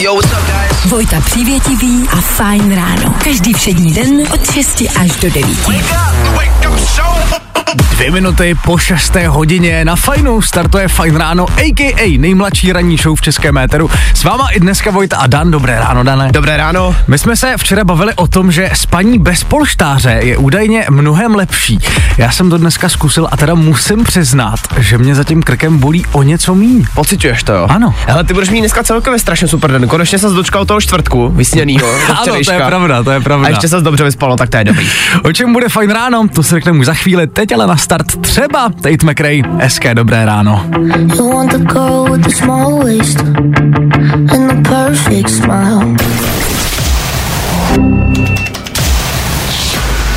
Yo, what's up, guys? Vojta Přívětivý a Fajn ráno. Každý všední den od 6 až do 9. 5:02 na Fajnu startuje Fajn ráno, a.k.a. nejmladší ranní show v českém éteru. S váma i dneska Vojta a Dan. Dobré ráno, Dane. Dobré ráno. My jsme se včera bavili o tom, že spaní bez polštáře je údajně mnohem lepší. Já jsem to dneska zkusil a teda musím přiznat, že mě za tím krkem bolí o něco míň. Pociťuješ to, jo? Ano. Hele, ty budeš mít dneska celkově strašně super den. Konečně se dočkal toho čtvrtku vysněnýho. Ano, to je pravda, to je pravda. A ještě se dobře vyspalo, tak to je dobrý. O čem bude Fajn ráno? To se řekneme už za chvíli. Teď ale na start třeba Tate McRae, hezké dobré ráno.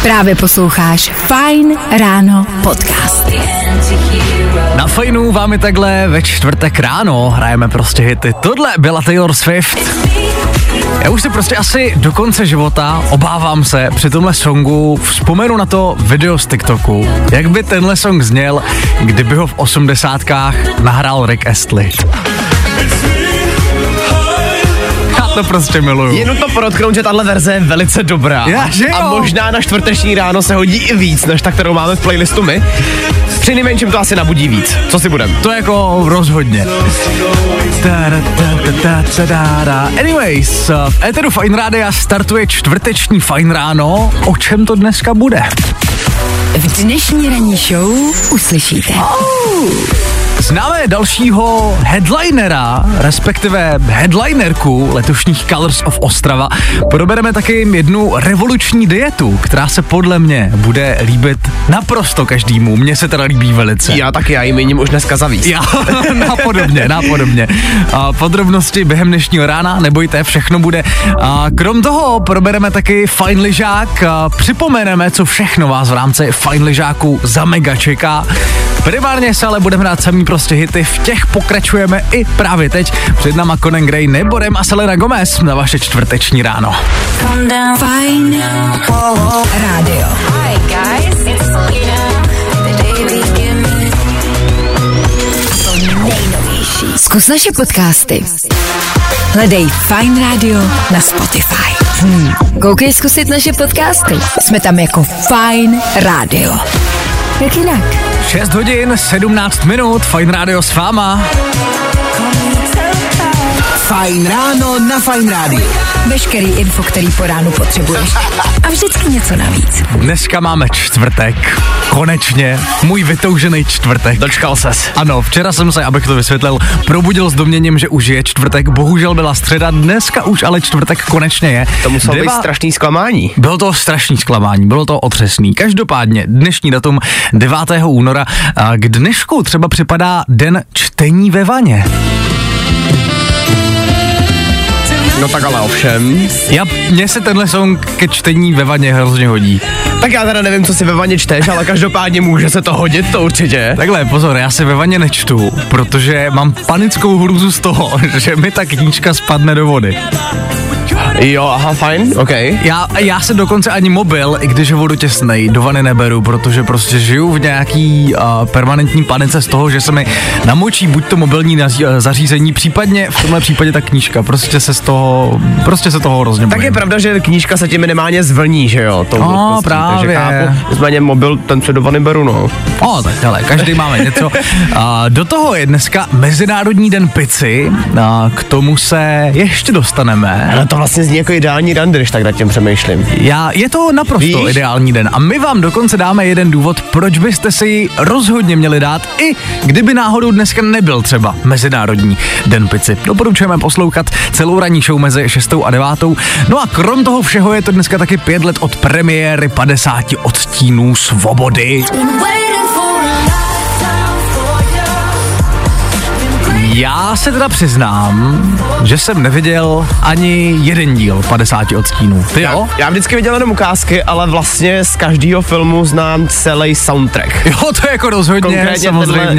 Právě posloucháš Fajn ráno podcast. Na Fajnu vám je takhle ve čtvrtek ráno, hrajeme prostě hity. Tohle byla Taylor Swift. Já už si prostě asi do konce života, obávám se, při tomhle songu vzpomenu na to video z TikToku. Jak by tenhle song zněl, kdyby ho v 80kách nahrál Rick Astley. Já to prostě miluju. Je nutno podotknout, že tahle verze je velice dobrá. A možná na čtvrteční ráno se hodí i víc, než ta, kterou máme v playlistu my. Při nejmenším to asi nabudí víc. Co si budem? To jako rozhodně. Anyways, v éteru Fajn rádia startuje čtvrteční Fajn ráno. O čem to dneska bude? V dnešní ranní show uslyšíte. Známe dalšího headlinera, respektive headlinerku letošních Colors of Ostrava. Probereme taky jednu revoluční dietu, která se podle mě bude líbit naprosto každému. Mně se teda líbí velice. Já taky, já ji měním už dneska zavíst. Nápodobně. Podrobnosti během dnešního rána, nebojte, všechno bude. Krom toho probereme taky Fajn lyžák, připomeneme, co všechno vás v rámci Fajn lyžáku za mega čeká. Primárně se ale budeme hrát samý prostě hity, v těch pokračujeme i právě teď. Před náma Conan Gray nebo Rem a Selena Gomez na vaše čtvrteční ráno. Fajn rádio. Hi guys, it's Selena. The baby give me to nejnovější. Zkus naše podcasty. Hledej Fajn rádio na Spotify. Koukej zkusit naše podcasty. Jsme tam jako Fajn rádio. Jak jinak? 6:17, Fajn rádio s váma. Fajn ráno na Fajn rádiu. Veškerý info, který po ránu potřebuješ. A vždycky něco navíc. Dneska máme čtvrtek. Konečně. Můj vytoužený čtvrtek. Dočkal ses. Ano, včera jsem se, abych to vysvětlil, probudil s domněním, že už je čtvrtek. Bohužel byla středa, dneska už ale čtvrtek konečně je. To muselo být strašný zklamání. Bylo to strašný zklamání, bylo to otřesný. Každopádně dnešní datum 9. února. K dnešku třeba připadá den čtení ve vaně. No tak ale ovšem. Mně se tenhle song ke čtení ve vaně hrozně hodí. Tak já teda nevím, co si ve vaně čteš, ale každopádně může se to hodit, to určitě. Takhle, pozor, já si ve vaně nečtu, protože mám panickou hrůzu z toho, že mi ta knížka spadne do vody. Jo, aha, fajn, okej. Já se dokonce ani mobil, i když je vodu těsnej, do vany neberu, protože prostě žiju v nějaký permanentní panice z toho, že se mi namočí buď to mobilní zařízení, případně v tomhle případě ta knížka, prostě se toho hrozně bojím. Tak je pravda, že knížka se ti minimálně zvlní, že jo? No, právě. Nicméně mobil, ten se do vany beru, no. O, tak hele, každý máme něco. Do toho je dneska Mezinárodní den pici, k tomu se ještě dostaneme. No to vlastně zní jako ideální den, když tak nad tím přemýšlím. Je to naprosto ideální den a my vám dokonce dáme jeden důvod, proč byste si ji rozhodně měli dát, i kdyby náhodou dneska nebyl třeba Mezinárodní den pici. Doporučujeme poslouchat celou ranní show mezi 6. a 9. No a krom toho všeho je to dneska taky 5 let od premiéry 50 odstínů svobody. Já se teda přiznám, že jsem neviděl ani jeden díl 50 odstínů. Ty jo? Já vždycky viděl jenom ukázky, ale vlastně z každého filmu znám celý soundtrack. Jo, to je jako rozhodně,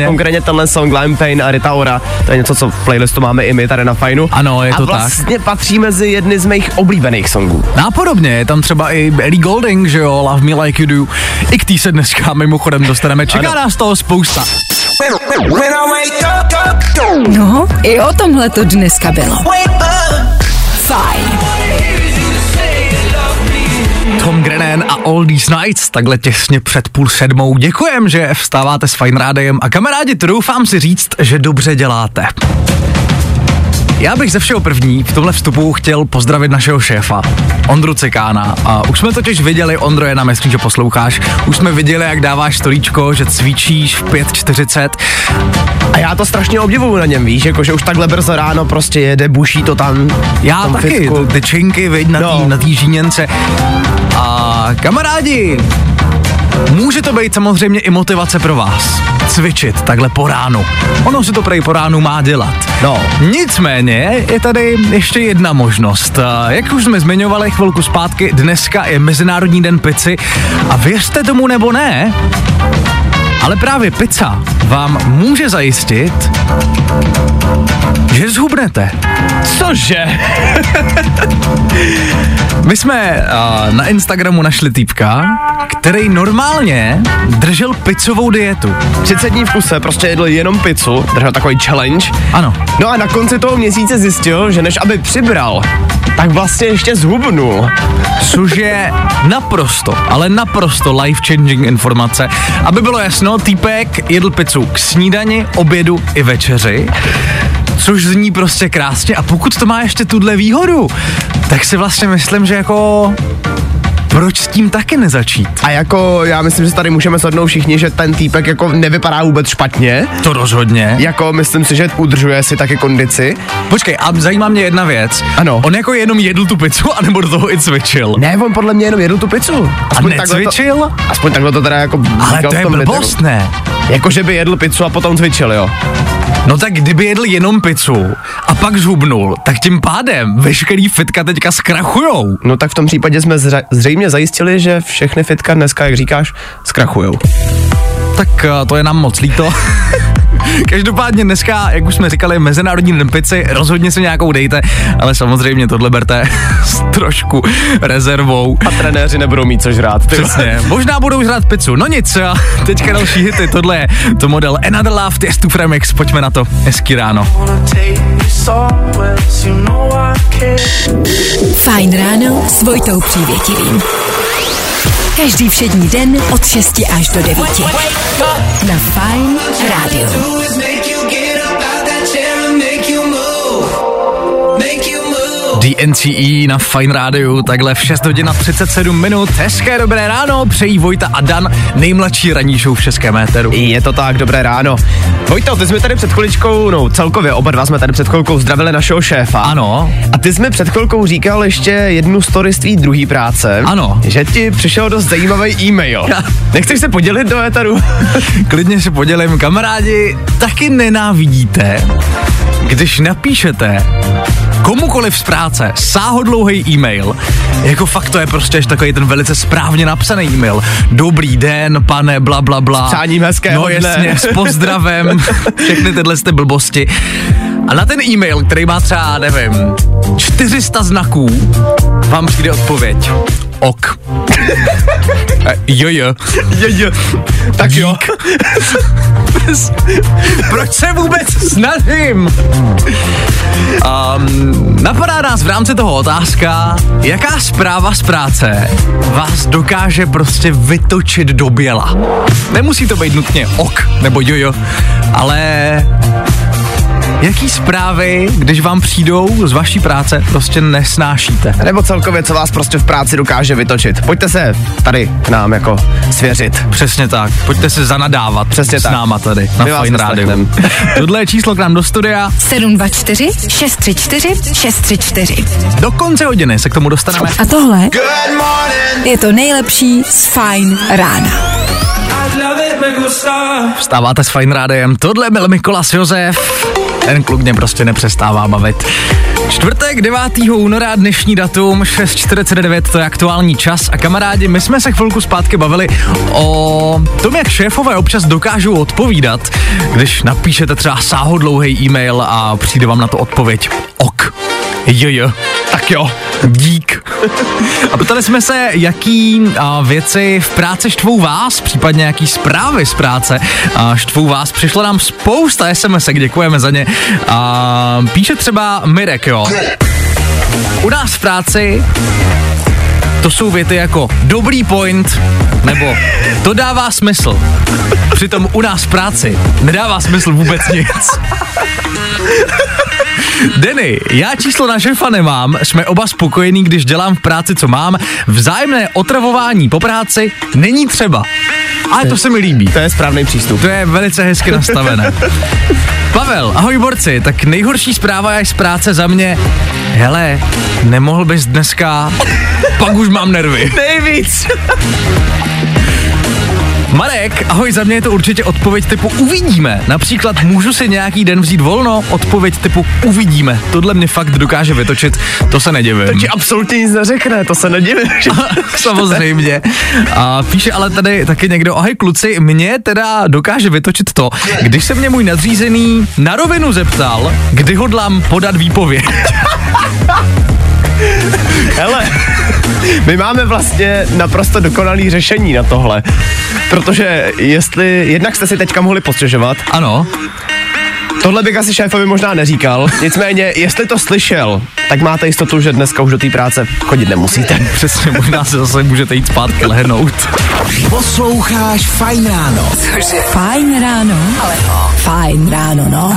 Konkrétně tenhle song Lime Pain a Rita Ora, to je něco, co v playlistu máme i my tady na Fajnu. Ano, je to tak. A vlastně patří mezi jedny z mých oblíbených songů. Nápodobně, je tam třeba i Ellie Goulding, že jo, Love Me Like You Do. I k tý se dneska mimochodem dostaneme, čeká nás toho spousta. No, i o tomhle to dneska bylo. Fajn. Tom Grennan a All These Nights, takhle těsně před 6:30. Děkujem, že vstáváte s Fajn Rádiem a kamarádi, troufám si říct, že dobře děláte. Já bych ze všeho první v tomhle vstupu chtěl pozdravit našeho šéfa, Ondru Cikána. A už jsme totiž viděli, Ondro, je na myslí, že posloucháš, už jsme viděli, jak dáváš storíčko, že cvičíš v 5:40. A já to strašně obdivuju na něm, víš, jakože už takhle brzo ráno prostě jede, buší to tam. Já tam taky, ty činky, viď, na té žíněnce. A kamarádi, může to být samozřejmě i motivace pro vás. Cvičit takhle po ránu. Ono se to prej po ránu má dělat. No, nicméně je tady ještě jedna možnost. Jak už jsme zmiňovali chvilku zpátky, dneska je Mezinárodní den pici a věřte tomu nebo ne, ale právě pizza vám může zajistit, že zhubnete. Cože? My jsme na Instagramu našli týpka, který normálně držel pizzovou dietu. 30 dní v kuse prostě jedl jenom pizzu, držel takový challenge. Ano. No a na konci toho měsíce zjistil, že než aby přibral, tak vlastně ještě zhubnul. Což je naprosto, ale naprosto life-changing informace. Aby bylo jasno, týpek jedl pizzu k snídani, obědu i večeři. Což zní prostě krásně a pokud to má ještě tuhle výhodu, tak si vlastně myslím, že jako proč s tím taky nezačít? A jako já myslím, že tady můžeme shodnout všichni, že ten týpek jako nevypadá vůbec špatně. To rozhodně. Jako myslím si, že udržuje si taky kondici. Počkej, a zajímá mě jedna věc. Ano. On jako jenom jedl tu pizzu, anebo do toho i cvičil? Ne, on podle mě jenom jedl tu pizzu. Aspoň a necvičil? Aspoň takhle to teda jako... Ale to je blbost, ne? Jako, že by jedl pizzu a potom cvičil, jo? No tak kdyby jedl jenom pizzu a pak zhubnul, tak tím pádem veškerý fitka teďka zkrachujou. No tak v tom případě jsme zřejmě zajistili, že všechny fitka dneska, jak říkáš, zkrachujou. Tak to je nám moc líto. Každopádně dneska, jak už jsme říkali, Mezinárodní den pici, rozhodně si nějakou dejte, ale samozřejmě tohle berte s trošku rezervou. A trenéři nebudou mít co žrát. Přesně, možná budou žrát pizzu. No nic, teďka další hity, tohle je to model Another Love, Tiestu Remix, pojďme na to, hezký ráno. Fajn ráno s Vojtou Přívětivým. Každý všední den od 6 až do 9. Na Fajn Rádio. DNCE na Fajn Rádiu, takhle v 6:37. Hezké dobré ráno, přejí Vojta a Dan, nejmladší ranní show v českém éteru. Je to tak, dobré ráno. Vojto, ty jsme tady před chviličkou, no celkově oba dva jsme tady před chvilkou zdravili našeho šéfa. Ano. A ty jsme před chvilkou říkal ještě jednu story z tvý druhý práce. Ano. Že ti přišel dost zajímavý e-mail. Nechceš se podělit do éteru? Klidně se podělím. Kamarádi, taky nenávidíte, když napíšete komukoliv z práce sáhodlouhej e-mail, jako fakt to je prostě až takový ten velice správně napsaný e-mail. Dobrý den, pane, bla, bla, bla. S přáním hezkého dne. No jasně, s pozdravem, všechny tyhle ty blbosti. A na ten e-mail, který má třeba, nevím, 400 znaků, vám přijde odpověď. Ok. Jojo. Tak dík. Jo. Proč se vůbec snažím? Napadá nás v rámci toho otázka, jaká zpráva z práce vás dokáže prostě vytočit do běla. Nemusí to být nutně ok nebo jojo, ale... Jaký zprávy, když vám přijdou z vaší práce, prostě nesnášíte? Nebo celkově, co vás prostě v práci dokáže vytočit. Pojďte se tady k nám jako svěřit. Přesně tak. Pojďte se zanadávat. Přesně s tak. Náma tady na Fajn Rádiu. Tohle je číslo k nám do studia. 724 634 634. Do konce hodiny se k tomu dostaneme. A tohle je to nejlepší z Fajn rána. Vstáváte s Fajn Rádiem, tohle byl Mikolas Josef, ten kluk mě prostě nepřestává bavit. Čtvrtek 9. února, dnešní datum, 6:49, to je aktuální čas a kamarádi, my jsme se chvilku zpátky bavili o tom, jak šéfové občas dokážou odpovídat, když napíšete třeba sáhodlouhej e-mail a přijde vám na to odpověď ok. Jojo, tak jo, dík. A ptali jsme se, jaký věci v práci štvou vás, případně jaký zprávy z práce štvou vás. Přišlo nám spousta SMS-ek, děkujeme za ně. Píše třeba Mirek, jo. U nás v práci to jsou věty jako dobrý point nebo to dává smysl. Přitom u nás v práci nedává smysl vůbec nic. Denny, já číslo na šefa nemám, jsme oba spokojení, když dělám v práci, co mám. Vzájemné otravování po práci není třeba. Ale to se mi líbí. To je správný přístup. To je velice hezky nastavené. Pavel, ahoj borci, tak nejhorší zpráva je z práce za mě. Hele, nemohl bys dneska, pak už mám nervy. Nejvíc. Marek, ahoj, za mě je to určitě odpověď typu uvidíme. Například můžu si nějaký den vzít volno, odpověď typu uvidíme. Tohle mě fakt dokáže vytočit, to se nedivím. To ti absolutně nic neřekne, to se nedivím. Samozřejmě. A píše ale tady taky někdo, ahoj kluci, mě teda dokáže vytočit to, když se mě můj nadřízený na rovinu zeptal, kdy hodlám podat výpověď. Hele, my máme vlastně naprosto dokonalý řešení na tohle, protože jestli, jednak jste si teďka mohli postěžovat. Ano. Tohle bych asi šéfovi možná neříkal, nicméně, jestli to slyšel, tak máte jistotu, že dneska už do té práce chodit nemusíte. Přesně, možná se zase můžete jít zpátky lehnout. Posloucháš Fajn ráno. Cože? Fajn ráno. Ale Fajn ráno, no.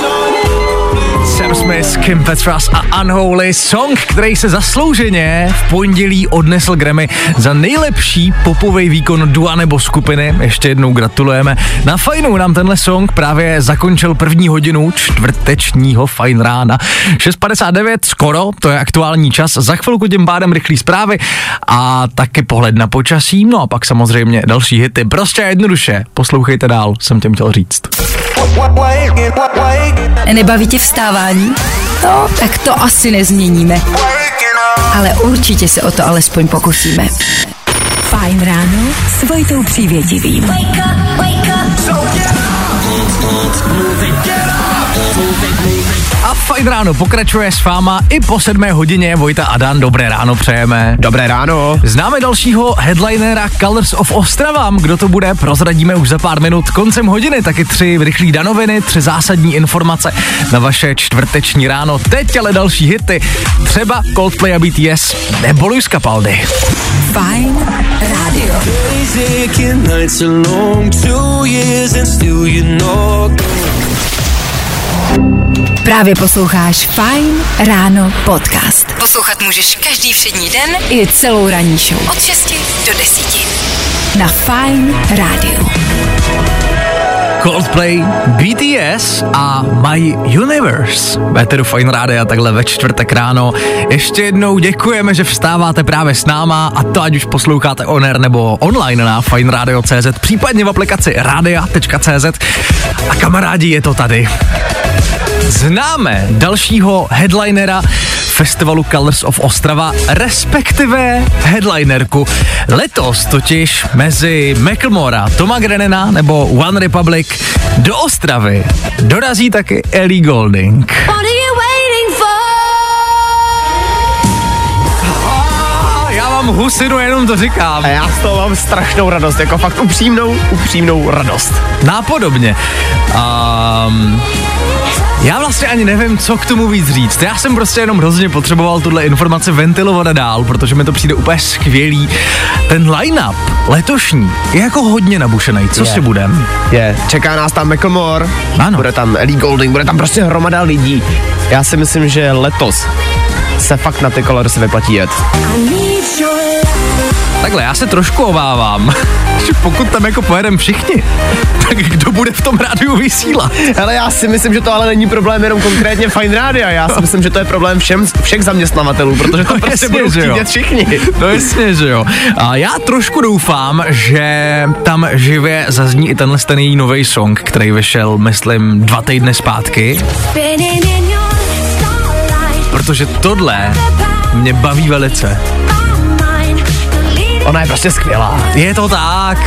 Sam Smith, Kim Petras a Unholy, song, který se zaslouženě v pondělí odnesl Grammy za nejlepší popový výkon dua nebo skupiny. Ještě jednou gratulujeme. Na Fajnu nám tenhle song právě zakončil první hodinu čtvrtečního Fajn rána. 6:59 skoro, to je aktuální čas. Za chvilku tím pádem rychlý zprávy a taky pohled na počasí. No a pak samozřejmě další hity. Prostě jednoduše. Poslouchejte dál, jsem těm chtěl říct. Nebaví tě vstávání? No, tak to asi nezměníme. Ale určitě se o to alespoň pokusíme. Fajn ráno s Vojtou Přívětivým. A Fajn ráno pokračuje s váma i po 7 hodině. Vojta a Dan, dobré ráno přejeme. Dobré ráno. Známe dalšího headlinera Colors of Ostrava. Kdo to bude, prozradíme už za pár minut. Koncem hodiny taky 3 rychlý danoviny, 3 zásadní informace na vaše čtvrteční ráno. Teď ale další hity, třeba Coldplay a BTS nebo Lewis Capaldi. Fajn rádio. Právě posloucháš Fajn ráno podcast. Poslouchat můžeš každý všední den i celou ranní show. Od 6 do 10. Na Fajn rádiu. Coldplay, BTS a My Universe. Véteru Fajn rádia takhle ve čtvrtek ráno. Ještě jednou děkujeme, že vstáváte právě s náma, a to ať už posloucháte on air nebo online na fajnradio.cz, případně v aplikaci radia.cz. A kamarádi, je to tady. Známe dalšího headlinera festivalu Colors of Ostrava, respektive headlinerku. Letos totiž mezi Macklemora, Toma Grennana nebo One Republic do Ostravy dorazí taky Ellie Goulding. Já mám husinu, jenom to říkám. A já z toho mám strašnou radost, jako fakt upřímnou radost. Nápodobně. Já vlastně ani nevím, co k tomu víc říct. Já jsem prostě jenom hrozně potřeboval tuhle informace ventilovat dál, protože mi to přijde úplně skvělý. Ten line-up letošní je jako hodně nabušený. Co si budem? Čeká nás tam Macklemore, bude tam Ellie Goulding, bude tam prostě hromada lidí. Já si myslím, že letos se fakt na ty Colorsy vyplatí jet. Takhle, já se trošku obávám, že pokud tam jako pojedeme všichni, tak kdo bude v tom rádiu vysílat? Hele, já si myslím, že to ale není problém jenom konkrétně Fajn rádia, já si myslím, že to je problém všech zaměstnavatelů, protože to prostě budou chtít všichni. No jasně, že jo. A já trošku doufám, že tam živě zazní i tenhle ten její novej song, který vyšel, myslím, 2 týdny zpátky. Protože tohle mě baví velice. Ona je prostě skvělá. Je to tak.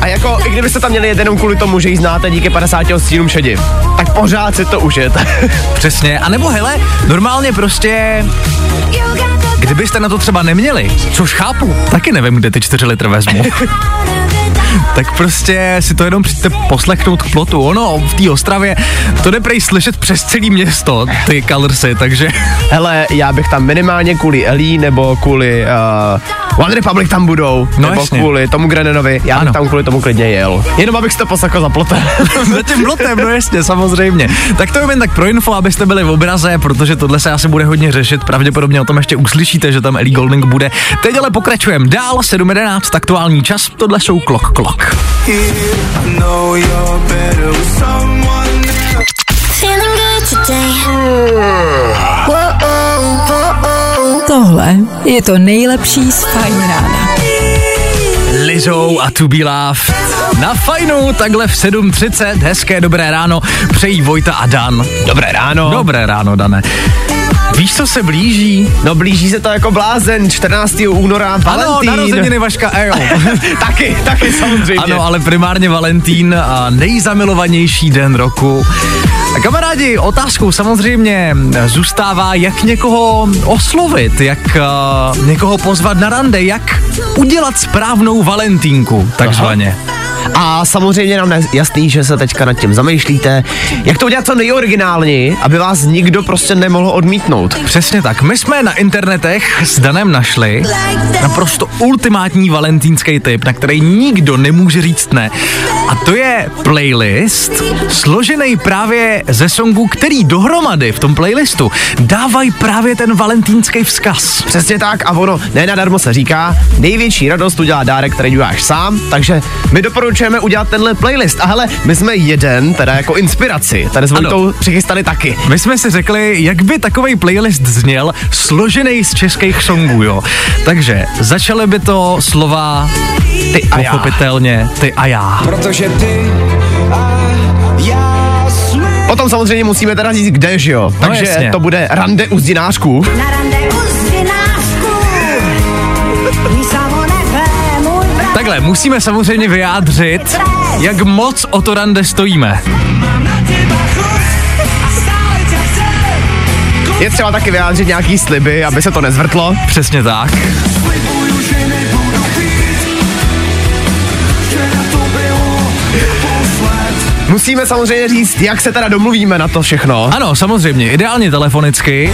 A jako, i kdybyste tam měli jenom kvůli tomu, že ji znáte díky 50 stínům šedi, tak pořád si to užijete. Přesně. A nebo hele, normálně prostě, kdybyste na to třeba neměli, což chápu, taky nevím, kde ty 4 litry vezmu. tak prostě si to jenom přijďte poslechnout k plotu. Ono v té Ostravě to jde prej slyšet přes celý město, ty Colorsy, takže... Hele, já bych tam minimálně kvůli Ellie nebo kvůli... One Republic tam budou, no nebo jasně. Kvůli tomu Grennanovi, já bych tam kvůli tomu klidně jel. Jenom abych si to posakal za plotem. Za tím plotem, no jasně, samozřejmě. Tak to je jen tak pro info, abyste byli v obraze, protože tohle se asi bude hodně řešit, pravděpodobně o tom ještě uslyšíte, že tam Ellie Goulding bude. Teď ale pokračujeme dál, 7:11, aktuální čas, tohle jsou Klok. Tohle je to nejlepší z Fajn rána. Lizou a To Be Love na Fajnu, takhle v 7:30, hezké dobré ráno, přejí Vojta a Dan. Dobré ráno, Dane. Víš, co se blíží? No blíží se to jako blázen, 14. února, Valentín. Ano, narozeniny Vaška Ejo. taky samozřejmě. Ano, ale primárně Valentín, nejzamilovanější den roku. A kamarádi, otázkou samozřejmě zůstává, jak někoho oslovit, jak někoho pozvat na rande, jak udělat správnou valentínku, takzvaně. Aha. A samozřejmě nám je jasný, že se teďka nad tím zamýšlíte, jak to udělat co nejoriginálněji, aby vás nikdo prostě nemohl odmítnout. Přesně tak. My jsme na internetech s Danem našli naprosto ultimátní valentínský tip, na který nikdo nemůže říct ne. A to je playlist, složený právě ze songů, který dohromady v tom playlistu dávají právě ten valentínský vzkaz. Přesně tak, a ono nenadarmo se říká, největší radost udělá dárek, který děláš sám, takže my doporučujeme udělat tenhle playlist. A hele, my jsme jeden, teda jako inspiraci, tady s Vojtou přichystali taky. My jsme si řekli, jak by takovej playlist zněl složený z českých songů, jo. Takže začaly by to slova ty a já. Pochopitelně ty a já. Protože ty a já jsme... Potom samozřejmě musíme teda říct, kde, že jo. Takže jasně. To bude rande u zdinářků. Na rande u zdinářků. Takhle, musíme samozřejmě vyjádřit, jak moc o to rande stojíme. Je třeba taky vyjádřit nějaký sliby, aby se to nezvrtlo. Přesně tak. Musíme samozřejmě říct, jak se teda domluvíme na to všechno. Ano, samozřejmě, ideálně telefonicky.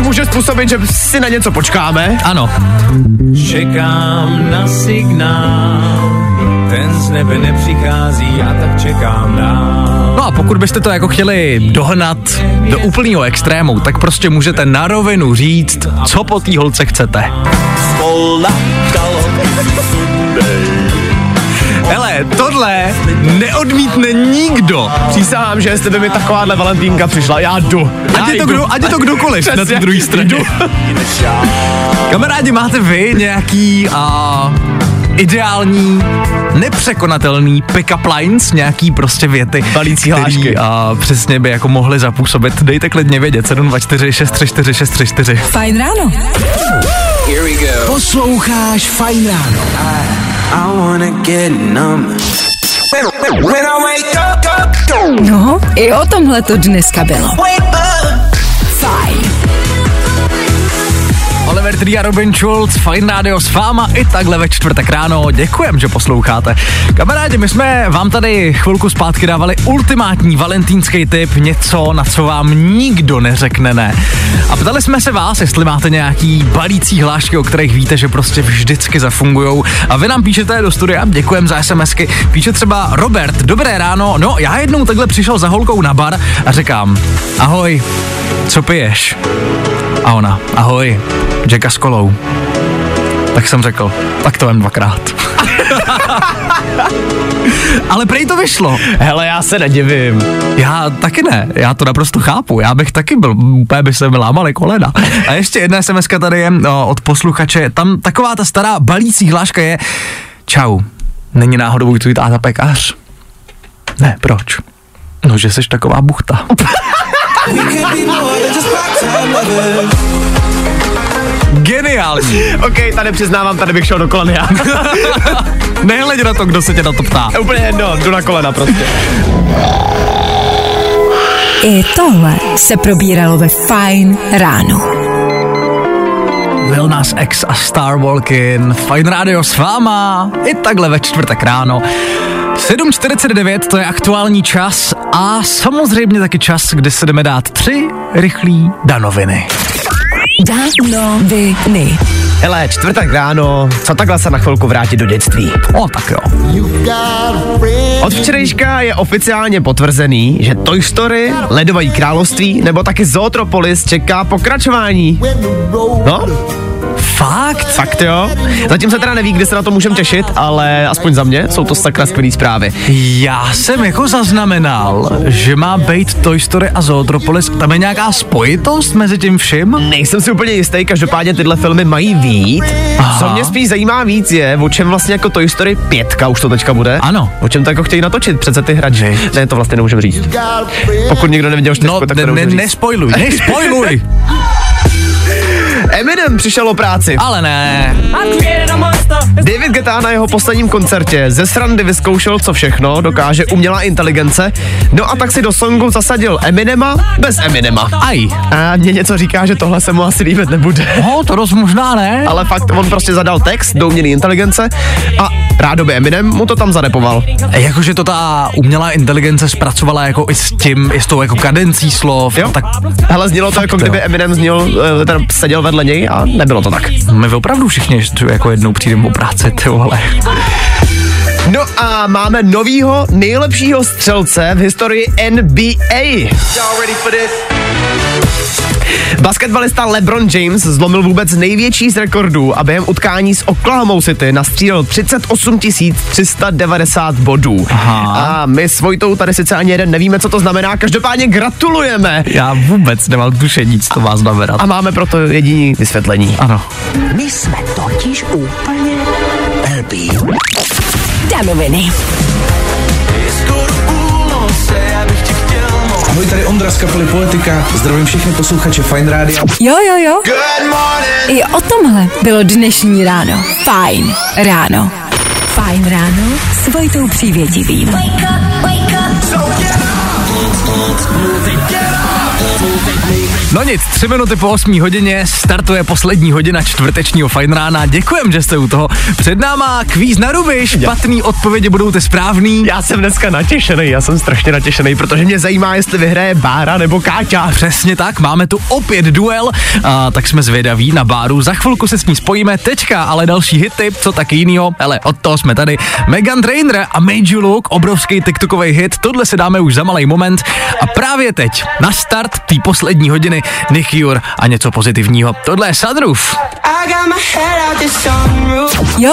Může způsobit, že si na něco počkáme. Ano. Čekám na signál, ten z nebe nepřichází a tak čekám dál. No a pokud byste to jako chtěli dohnat do úplného extrému, tak prostě můžete na rovinu říct, co po té holce chcete. Hele, tohle neodmítne nikdo. Přísahám, že jestli by mi takováhle valentínka přišla, já jdu. Ať je to kdokoliv na té druhé straně. Kamarádi, máte vy nějaký ideální, nepřekonatelný pick-up lines, nějaký prostě věty, balící hlášky, přesně by jako mohly zapůsobit. Dejte klidně vědět, 724634634. Fajn ráno. Here we go. Posloucháš Fajn ráno. I wanna get numb. No, i o tomhle to dneska bylo. Fajn. Alevertý a Robin Schulz, Fajn rádio s váma i takhle ve čtvrtek ráno. Děkujem, že posloucháte. Kamarádi, my jsme vám tady chvilku zpátky dávali ultimátní valentínský tip, něco, na co vám nikdo neřekne ne. A ptali jsme se vás, jestli máte nějaký balící hlášky, o kterých víte, že prostě vždycky zafungujou. A vy nám píšete do studia, děkujem za SMSky. Píše třeba Robert, dobré ráno, no já jednou takhle přišel za holkou na bar a říkám, ahoj, co piješ? A ona, ahoj, Jacka s kolou. Tak jsem řekl, tak to jen dvakrát. Ale prej to vyšlo. Hele, já se nedivím. Já taky ne, já to naprosto chápu. Já bych taky byl, úplně by se mi lámaly kolena. A ještě jedna SMS-ka tady je od posluchače. Tam taková ta stará balící hláška je, čau, není náhodou tvůj táta pekař? Ne, proč? No, že jsi taková buchta. Geniální. OK, tady přiznávám, tady bych šel do kolen já. Nehleď na to, kdo se tě na to ptá. Úplně jedno, jdu na kolena prostě. I tohle se probíralo ve Fajn ráno. Lil Nas X a Star Walkin'. Fajn Rádio s váma i takhle ve čtvrtek ráno. 7:49, to je aktuální čas a samozřejmě taky čas, kdy se jdeme dát 3 rychlý danoviny. Danoviny. Hele, čtvrtek ráno, co takhle se na chvilku vrátit do dětství? O, tak jo. Od včerejška je oficiálně potvrzený, že Toy Story, Ledové království nebo taky Zootropolis čeká pokračování. No? Fakt? Fakt jo. Zatím se teda neví, kde se na to můžeme těšit, ale aspoň za mě jsou to sakra skvělý zprávy. Já jsem jako zaznamenal, že má být Toy Story a Zootropolis. Tam je nějaká spojitost mezi tím všim? Nejsem si úplně jistý, každopádně tyhle filmy mají vít. Co mě spíš zajímá víc je, o čem vlastně jako Toy Story 5 už to teďka bude. Ano. O čem to jako chtějí natočit, přece ty hrači. Ne, to vlastně nemůžeme říct. Pokud někdo neviděl čtyřku, tak to nemůžeme říct. Nespoiluj. Eminem přišel o práci. Ale ne. David Guetta na jeho posledním koncertě ze srandy vyzkoušel, co všechno dokáže umělá inteligence. No a tak si do songu zasadil Eminema bez Eminema. Aj. A mě něco říká, že tohle se mu asi líbit nebude. No, to dost možná ne. Ale fakt, on prostě zadal text do umělé inteligence a rádoby Eminem mu to tam zarepoval. Jakože to ta umělá inteligence zpracovala jako i s tím, i s tou jako kadencí slov. Jo, tak... hele, znělo to fakt, jako kdyby jo. Eminem seděl vedle něj a nebylo to tak. My opravdu všichni jako jednou přijdeme o práci, ty vole. No a máme novýho nejlepšího střelce v historii NBA. Basketbalista LeBron James zlomil vůbec největší z rekordů a během utkání s Oklahoma City nastřílel 38 390 bodů. Aha. A my s Vojtou tady sice ani jeden nevíme, co to znamená, každopádně gratulujeme. Já vůbec nemám tušení, co to má znamenat. A máme proto jediné vysvětlení. Ano. My jsme totiž úplně elbí. Danoviny. Ahoj, tady Ondra z kapely Politika. Zdravím všechny posluchače Fajn Rádia. Jo. I o tomhle bylo dnešní ráno. Fajn Ráno. Fajn Ráno s Vojtou Přívětivým. Wake up. So get up. No nic, 3 minuty po 8 hodině startuje poslední hodina čtvrtečního Fajn Rána. Děkujem, že jste u toho. Před náma kvíz na ruby, špatný odpovědi budou ty správný. Já jsem dneska natěšený, já jsem strašně natěšený, protože mě zajímá, jestli vyhraje Bára nebo Káťa. Přesně tak, máme tu opět duel, tak jsme zvědaví na Báru. Za chvilku se s ní spojíme, teďka ale další hity, co taky jinýho, hele, od toho jsme tady. Meghan Trainor a Made You Look, obrovský tiktokový hit, tohle se dáme už za malej moment. A právě teď na start té poslední hodiny Nick Jur a něco pozitivního. Tohle je Sunroof. Jo.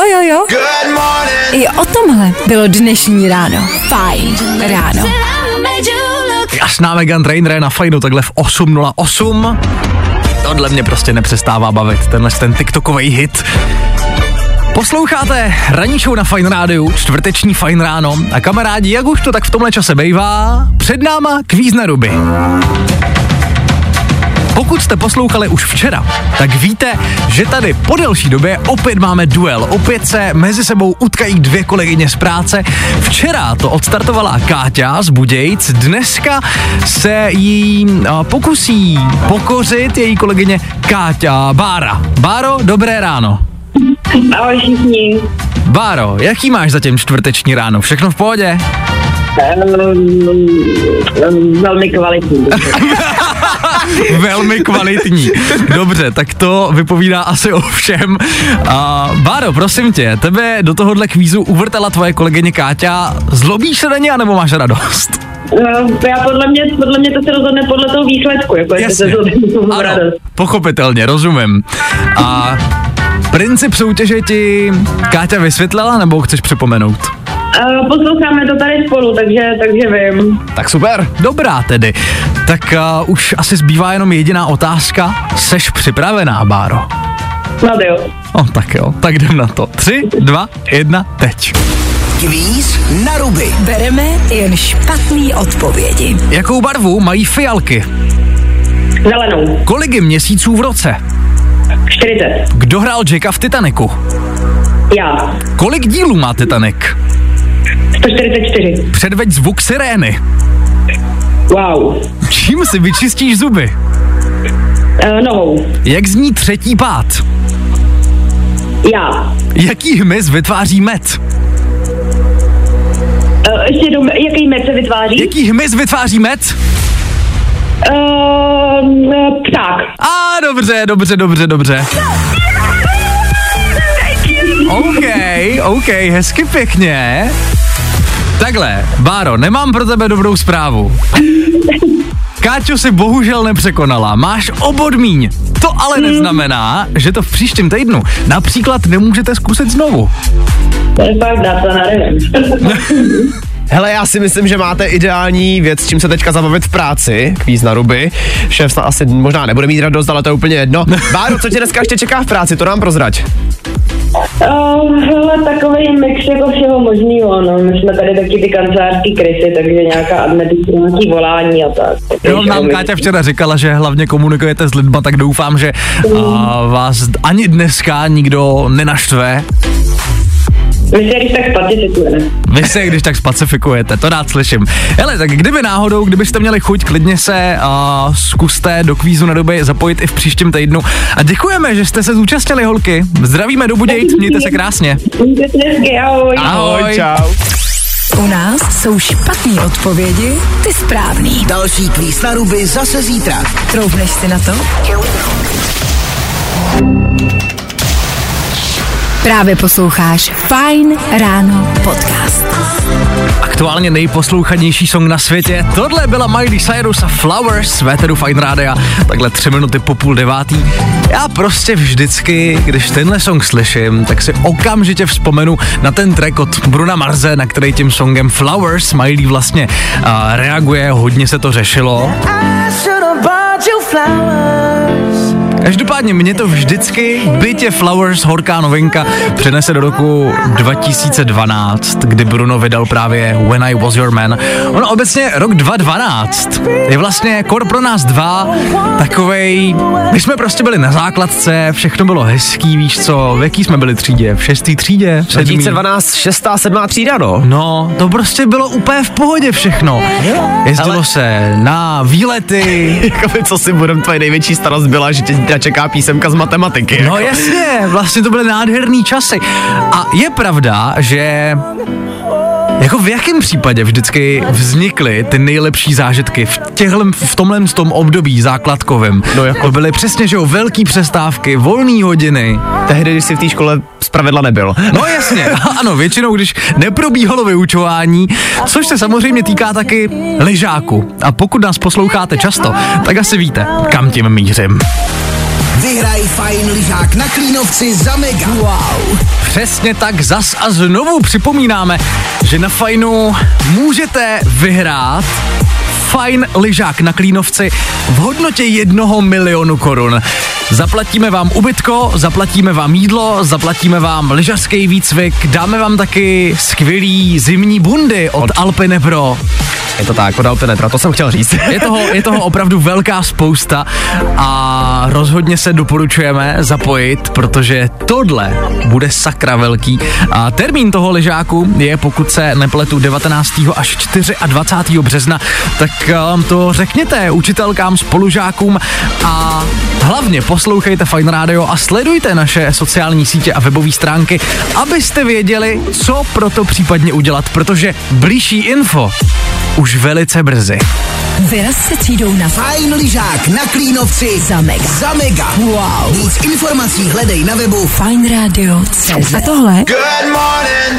I o tomhle bylo dnešní ráno. Fajn ráno. Jasná Meghan Trainor na Fajnu takhle v 8:08. Tohle mě prostě nepřestává bavit. Tenhle ten tiktokovej hit. Posloucháte ranní show na Fajn Rádiu, čtvrteční Fajn Ráno a kamarádi, jak už to tak v tomhle čase bejvá, před náma kvíz na ruby. Pokud jste poslouchali už včera, tak víte, že tady po delší době opět máme duel. Opět se mezi sebou utkají dvě kolegyně z práce. Včera to odstartovala Káťa z Budějc, dneska se jí pokusí pokořit její kolegyně Káťa Bára. Báro, dobré ráno. Ahoj všichni. Báro, jaký máš zatím čtvrteční ráno? Všechno v pohodě? Velmi kvalitní. Velmi kvalitní. Dobře, tak to vypovídá asi o všem. Báro, prosím tě, tebe do tohohle kvízu uvrtala tvoje kolegyně Káťa. Zlobíš se na ně, anebo máš radost? No, já podle mě to se rozhodne podle toho výsledku. Jako jasně, se ano, radost. Pochopitelně, rozumím. A princip soutěže ti Káťa vysvětlila, nebo chceš připomenout? Posloucháme to tady spolu, takže vím. Tak super, dobrá tedy. Tak už asi zbývá jenom jediná otázka. Seš připravená, Báro? No jo. Tak jo, tak jdem na to. 3, 2, 1, teď. Kvíz na ruby. Bereme jen špatný odpovědi. Jakou barvu mají fialky? Zelenou. Kolik je měsíců v roce? 40. Kdo hrál Jacka v Titaniku? Já. Kolik dílů má Titanic? 144. Předveď zvuk sirény. Wow. Čím si vyčistíš zuby? Nohou. Jak zní třetí pád? Já. Jaký hmyz vytváří med? Jaký med se vytváří? Jaký hmyz vytváří med? Pták. A dobře. OK, hezky pěkně. Takhle, Báro, nemám pro tebe dobrou zprávu. Káťo si bohužel nepřekonala, máš o bod míň. To ale neznamená, že to v příštím týdnu například nemůžete zkusit znovu. To je pravda, to nevím. Hele, já si myslím, že máte ideální věc, čím se teďka zabavit v práci, kvíz na ruby. Šéf asi možná nebude mít radost, ale to je úplně jedno. Báro, co tě dneska ještě čeká v práci, to nám prozrať. Hele, takový mix jako všeho možného, no. My jsme tady taky ty kancelářský krysy, takže nějaká administrativní volání a tak. Jo, nám Káťa včera říkala, že hlavně komunikujete s lidma, tak doufám, že vás ani dneska nikdo nenaštve. Vy se když tak spacifikujete, to rád slyším. Hele, tak kdyby náhodou, kdybyste měli chuť, klidně se zkuste do kvízu na době zapojit i v příštím týdnu. A děkujeme, že jste se zúčastnili, holky. Zdravíme do Budějc, mějte se krásně. Mějte se hezky, ahoj. Ahoj, čau. U nás jsou špatné odpovědi, ty správný. Další kvíz na ruby zase zítra. Troubneš si na to? Právě posloucháš Fajn ráno podcast. Aktuálně nejposlouchanější song na světě. Tohle byla Miley Cyrus a Flowers, véteru Fajn rádia, takhle 3 minuty po 8:30. Já prostě vždycky, když tenhle song slyším, tak si okamžitě vzpomenu na ten track od Bruna Marze, na který tím songem Flowers Miley vlastně reaguje, hodně se to řešilo. Každopádně mě to vždycky, bytě Flowers, horká novinka, přenese do roku 2012, kdy Bruno vydal právě When I Was Your Man. Ono obecně rok 2012 je vlastně kor pro nás dva takovej, my jsme prostě byli na základce, všechno bylo hezký, víš co, v jaký jsme byli třídě, v 6. třídě, 7. 2012, 6. a 7. třída, no. No, to prostě bylo úplně v pohodě všechno. Jezdilo se na výlety. Jakoby, co si budem, tvoje největší starost byla, že tě čeká písemka z matematiky. No jasně, vlastně to byly nádherný časy. A je pravda, že jako v jakém případě vždycky vznikly ty nejlepší zážitky v tomhle tom období základkovém. No jako to byly přesně, že jo, velký přestávky, volné hodiny. Tehdy, když jsi v té škole zpravidla nebyl. No jasně, ano, většinou, když neprobíhalo vyučování, což se samozřejmě týká taky lyžáku. A pokud nás posloucháte často, tak asi víte, kam tím mířím. Vyhraj fajn lyžák na Klinovci za mega. Wow. Přesně tak, zas a znovu připomínáme, že na Fajnu můžete vyhrát fajn lyžák na Klínovci v hodnotě 1 milionu korun. Zaplatíme vám ubytko, zaplatíme vám jídlo, zaplatíme vám lyžařský výcvik, dáme vám taky skvělý zimní bundy od Alpine Pro. Je to tak, od Alpine Pro, to jsem chtěl říct. Je toho opravdu velká spousta a rozhodně se doporučujeme zapojit, protože tohle bude sakra velký. A termín toho lyžáku je, pokud se nepletu, 19. až 24. března, tak to řekněte učitelkám, spolužákům a hlavně poslouchejte Fajn rádio a sledujte naše sociální sítě a webové stránky, abyste věděli, co pro to případně udělat, protože blížší info už velice brzy. Vyraz se třídou na Fajn lyžák na Klínovci za mega. Za mega. Wow. Víc informací hledej na webu Fajn Radio.cz. A tohle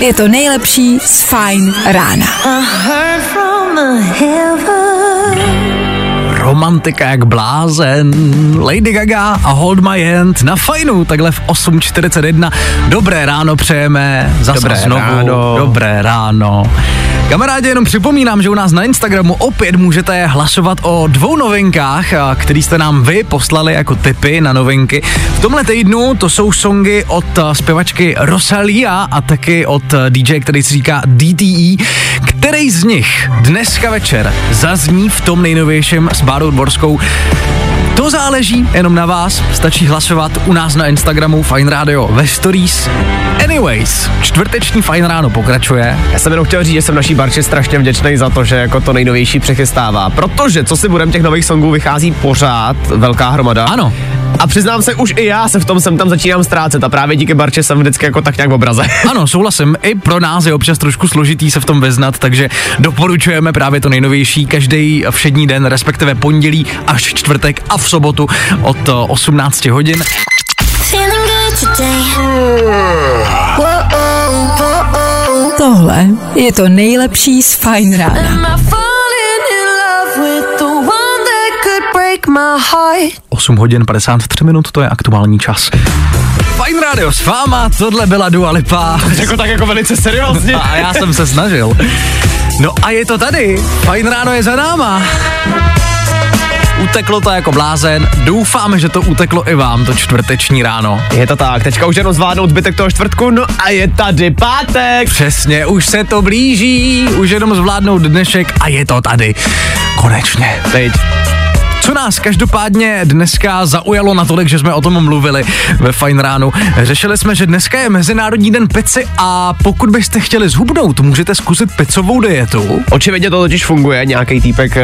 je to nejlepší z Fajn rána. Romantika jak blázen, Lady Gaga a Hold My Hand na Fajnu, takhle v 8:41. Dobré ráno přejeme, zase dobré znovu. Ráno. Dobré ráno. Kamarádi, jenom připomínám, že u nás na Instagramu opět můžete hlasovat o 2 novinkách, které jste nám vy poslali jako tipy na novinky. V tomhle týdnu to jsou songy od zpěvačky Rosalia a taky od DJ, který se říká DTE. Který z nich dneska večer zazní v tom nejnovějším s Bárou Dvorskou? To záleží jenom na vás, stačí hlasovat u nás na Instagramu Fajn Rádio ve stories. Anyways, čtvrteční Fajn Ráno pokračuje. Já jsem jenom chtěl říct, že jsem naší Barči strašně vděčný za to, že jako to nejnovější přechystává, protože co si budem, těch nových songů vychází pořád velká hromada. Ano. A přiznám se, už i já se v tom tam začínám ztrácet a právě díky Barče jsem vždycky jako tak nějak v obraze. Ano, souhlasím, i pro nás je občas trošku složitý se v tom vyznat, takže doporučujeme právě to nejnovější každý všední den, respektive pondělí až čtvrtek a v sobotu od 18 hodin. Tohle je to nejlepší z Fajn rána. 8:53, to je aktuální čas. Fajn rádio s váma, tohle byla Dua Lipa. Řekl tak jako velice seriózně. A já jsem se snažil. No a je to tady, Fajn ráno je za náma. Uteklo to jako blázen, doufám, že to uteklo i vám, to čtvrteční ráno. Je to tak, teďka už jenom zvládnout zbytek toho čtvrtku, no a je tady pátek. Přesně, už se to blíží, už jenom zvládnout dnešek a je to tady. Konečně. Teď. Co nás každopádně dneska zaujalo natolik, že jsme o tom mluvili ve Fajn ránu. Řešili jsme, že dneska je Mezinárodní den peci a pokud byste chtěli zhubnout, můžete zkusit pecovou dietu. Očividně to totiž funguje, nějaký týpek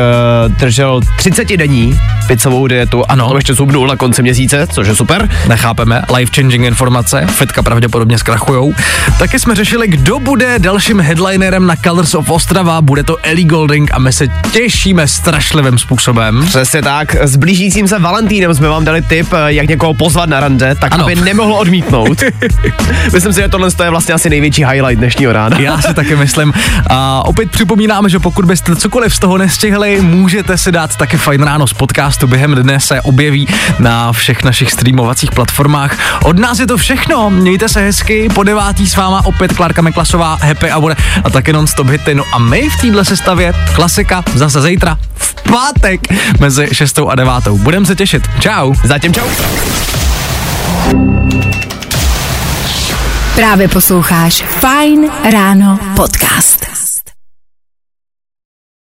držel 30denní pecovou dietu a to ještě zhubnul na konci měsíce, což je super. Nechápeme, life-changing informace, fitka pravděpodobně zkrachujou. Taky jsme řešili, kdo bude dalším headlinerem na Colors of Ostrava, bude to Ellie Goulding a my se těšíme strašlivým způsobem. Přesně tak. Tak s blížícím se Valentínem jsme vám dali tip, jak někoho pozvat na rande, tak ano, aby nemohlo odmítnout. Myslím si, že tohle je vlastně asi největší highlight dnešního rána. Já si taky myslím. A opět připomínáme, že pokud byste cokoliv z toho nestihli, můžete si dát taky Fajn ráno z podcastu. Během dne se objeví na všech našich streamovacích platformách. Od nás je to všechno. Mějte se hezky. Po 9. s váma opět Klárka Meklasová, Happy Hour a taky non-stop hity. No a my v téhle sestavě klasika zase zítra v pátek mezi 6. a 9. Budem se těšit. Čau. Zatím čau. Právě posloucháš Fajn ráno podcast.